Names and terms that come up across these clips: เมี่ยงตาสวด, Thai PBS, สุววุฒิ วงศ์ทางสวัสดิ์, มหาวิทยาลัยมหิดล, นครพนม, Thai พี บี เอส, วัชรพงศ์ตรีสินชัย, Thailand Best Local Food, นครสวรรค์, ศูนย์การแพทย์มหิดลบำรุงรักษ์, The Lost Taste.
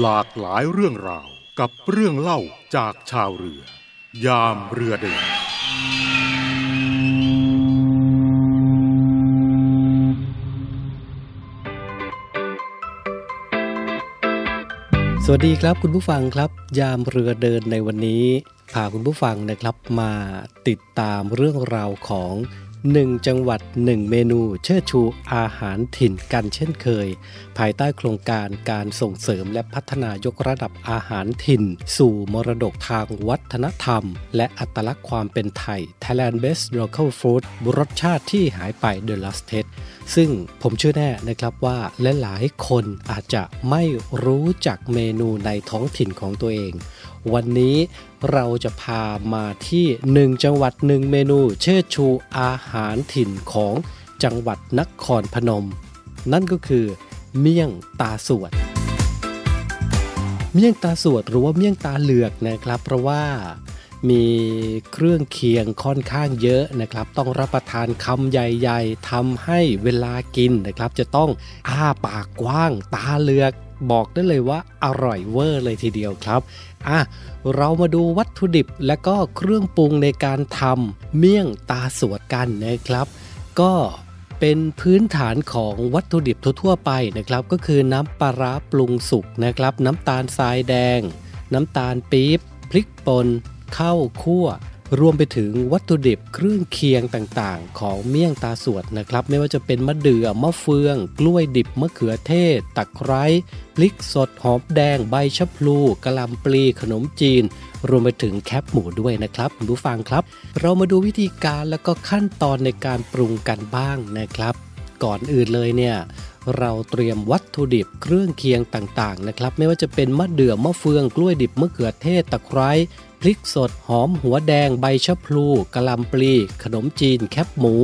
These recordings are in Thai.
หลากหลายเรื่องราวกับเรื่องเล่าจากชาวเรือยามเรือเดินสวัสดีครับคุณผู้ฟังครับยามเรือเดินในวันนี้พาคุณผู้ฟังนะครับมาติดตามเรื่องราวของ1จังหวัด1เมนูเชิดชูอาหารถิ่นกันเช่นเคยภายใต้โครงการการส่งเสริมและพัฒนายกระดับอาหารถิ่นสู่มรดกทางวัฒนธรรมและอัตลักษณ์ความเป็นไทย Thailand Best Local Food รสชาติที่หายไป The Lost Taste ซึ่งผมเชื่อแน่นะครับว่าหลายๆคนอาจจะไม่รู้จักเมนูในท้องถิ่นของตัวเองวันนี้เราจะพามาที่1จังหวัด1เมนูเชิดชูอาหารถิ่นของจังหวัดนครพนมนั่นก็คือเมี่ยงตาสวดเมี่ยงตาสวดหรือว่าเมี่ยงตาเหลือกนะครับเพราะว่ามีเครื่องเคียงค่อนข้างเยอะนะครับต้องรับประทานคำใหญ่ๆทำให้เวลากินนะครับจะต้องอ้าปากกว้างตาเหลือกบอกได้เลยว่าอร่อยเวอร์เลยทีเดียวครับเรามาดูวัตถุดิบและก็เครื่องปรุงในการทำเมี่ยงตาสวดกันนะครับก็เป็นพื้นฐานของวัตถุดิบทั่วๆไปนะครับก็คือน้ำปลาร้าปรุงสุกนะครับน้ำตาลทรายแดงน้ำตาลปี๊บพริกป่นข้าวคั่วรวมไปถึงวัตถุดิบเครื่องเคียงต่างๆของเมี่ยงตาสวดนะครับไม่ว่าจะเป็นมะเดื่อมะเฟืองกล้วยดิบมะเขือเทศตะไคร้พริกสดหอมแดงใบชะพลูกะหล่ำปลีขนมจีนรวมไปถึงแคบหมูด้วยนะครับคุณผู้ฟังครับเรามาดูวิธีการแล้วก็ขั้นตอนในการปรุงกันบ้างนะครับก่อนอื่นเลยเนี่ยเราเตรียมวัตถุดิบเครื่องเคียงต่างๆนะครับไม่ว่าจะเป็นมะเดื่อมะเฟืองกล้วยดิบมะเขือเทศตะไคร้พริกสดหอมหัวแดงใบชะพลูกะหล่ำปลีขนมจีนแคบหมู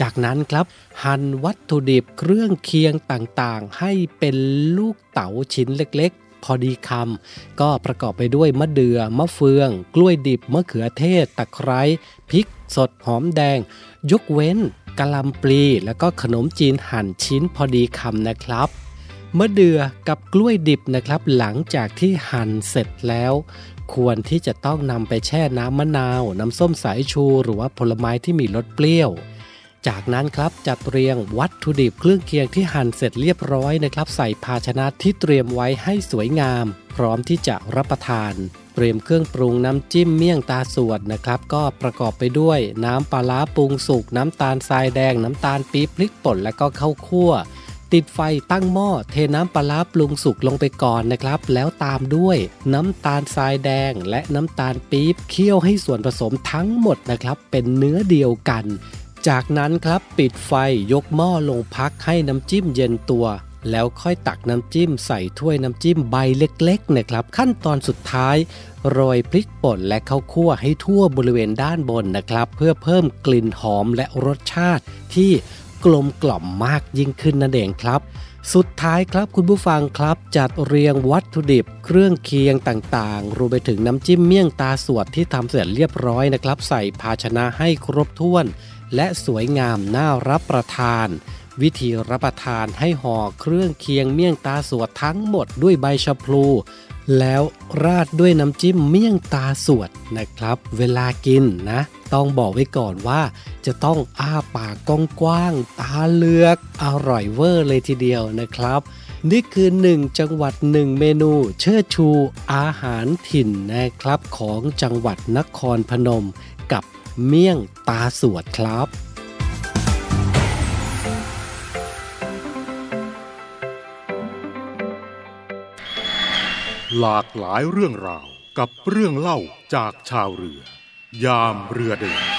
จากนั้นครับหั่นวัตถุดิบเครื่องเคียงต่างๆให้เป็นลูกเต๋าชิ้นเล็กๆพอดีคำก็ประกอบไปด้วยมะเดื่อมะเฟืองกล้วยดิบมะเขือเทศตะไคร้พริกสดหอมแดงยกเว้นกะหล่ำปลีแล้วก็ขนมจีนหั่นชิ้นพอดีคำนะครับมะเดื่อกับกล้วยดิบนะครับหลังจากที่หั่นเสร็จแล้วควรที่จะต้องนำไปแช่น้ำมะนาวน้ำส้มสายชูหรือว่าผลไม้ที่มีรสเปรี้ยวจากนั้นครับจัดเรียงวัตถุดิบเครื่องเคียงที่หั่นเสร็จเรียบร้อยนะครับใส่ภาชนะที่เตรียมไว้ให้สวยงามพร้อมที่จะรับประทานเตรียมเครื่องปรุงน้ำจิ้มเมี่ยงตาสวดนะครับก็ประกอบไปด้วยน้ำปลาร้าปรุงสุกน้ำตาลทรายแดงน้ำตาลปี๊บพริกป่นและก็ข้าวคั่วติดไฟตั้งหม้อเทน้ำปลาร้าปรุงสุกลงไปก่อนนะครับแล้วตามด้วยน้ำตาลทรายแดงและน้ำตาลปี๊บเคี่ยวให้ส่วนผสมทั้งหมดนะครับเป็นเนื้อเดียวกันจากนั้นครับปิดไฟยกหม้อลงพักให้น้ำจิ้มเย็นตัวแล้วค่อยตักน้ำจิ้มใส่ถ้วยน้ำจิ้มใบเล็กๆนะครับขั้นตอนสุดท้ายโรยพริกป่นและข้าวคั่วให้ทั่วบริเวณด้านบนนะครับเพื่อเพิ่มกลิ่นหอมและรสชาติที่กลมกล่อมมากยิ่งขึ้นนั่นเองครับสุดท้ายครับคุณผู้ฟังครับจัดเรียงวัตถุดิบเครื่องเคียงต่างๆรวมไปถึงน้ำจิ้มเมี่ยงตาสวดที่ทำเสร็จเรียบร้อยนะครับใส่ภาชนะให้ครบถ้วนและสวยงามน่ารับประทานวิธีรับประทานให้ห่อเครื่องเคียงเมี่ยงตาสวดทั้งหมดด้วยใบชะพลูแล้วราดด้วยน้ำจิ้มเมี่ยงตาสวดนะครับเวลากินนะต้องบอกไว้ก่อนว่าจะต้องอ้าปากกว้างๆตาเหลือกอร่อยเวอร์เลยทีเดียวนะครับนี่คือ1จังหวัด1เมนูเชิดชูอาหารถิ่นนะครับของจังหวัดนครพนมกับเมี่ยงตาสวดครับหลากหลายเรื่องราวกับเรื่องเล่าจากชาวเรือยามเรือเดิน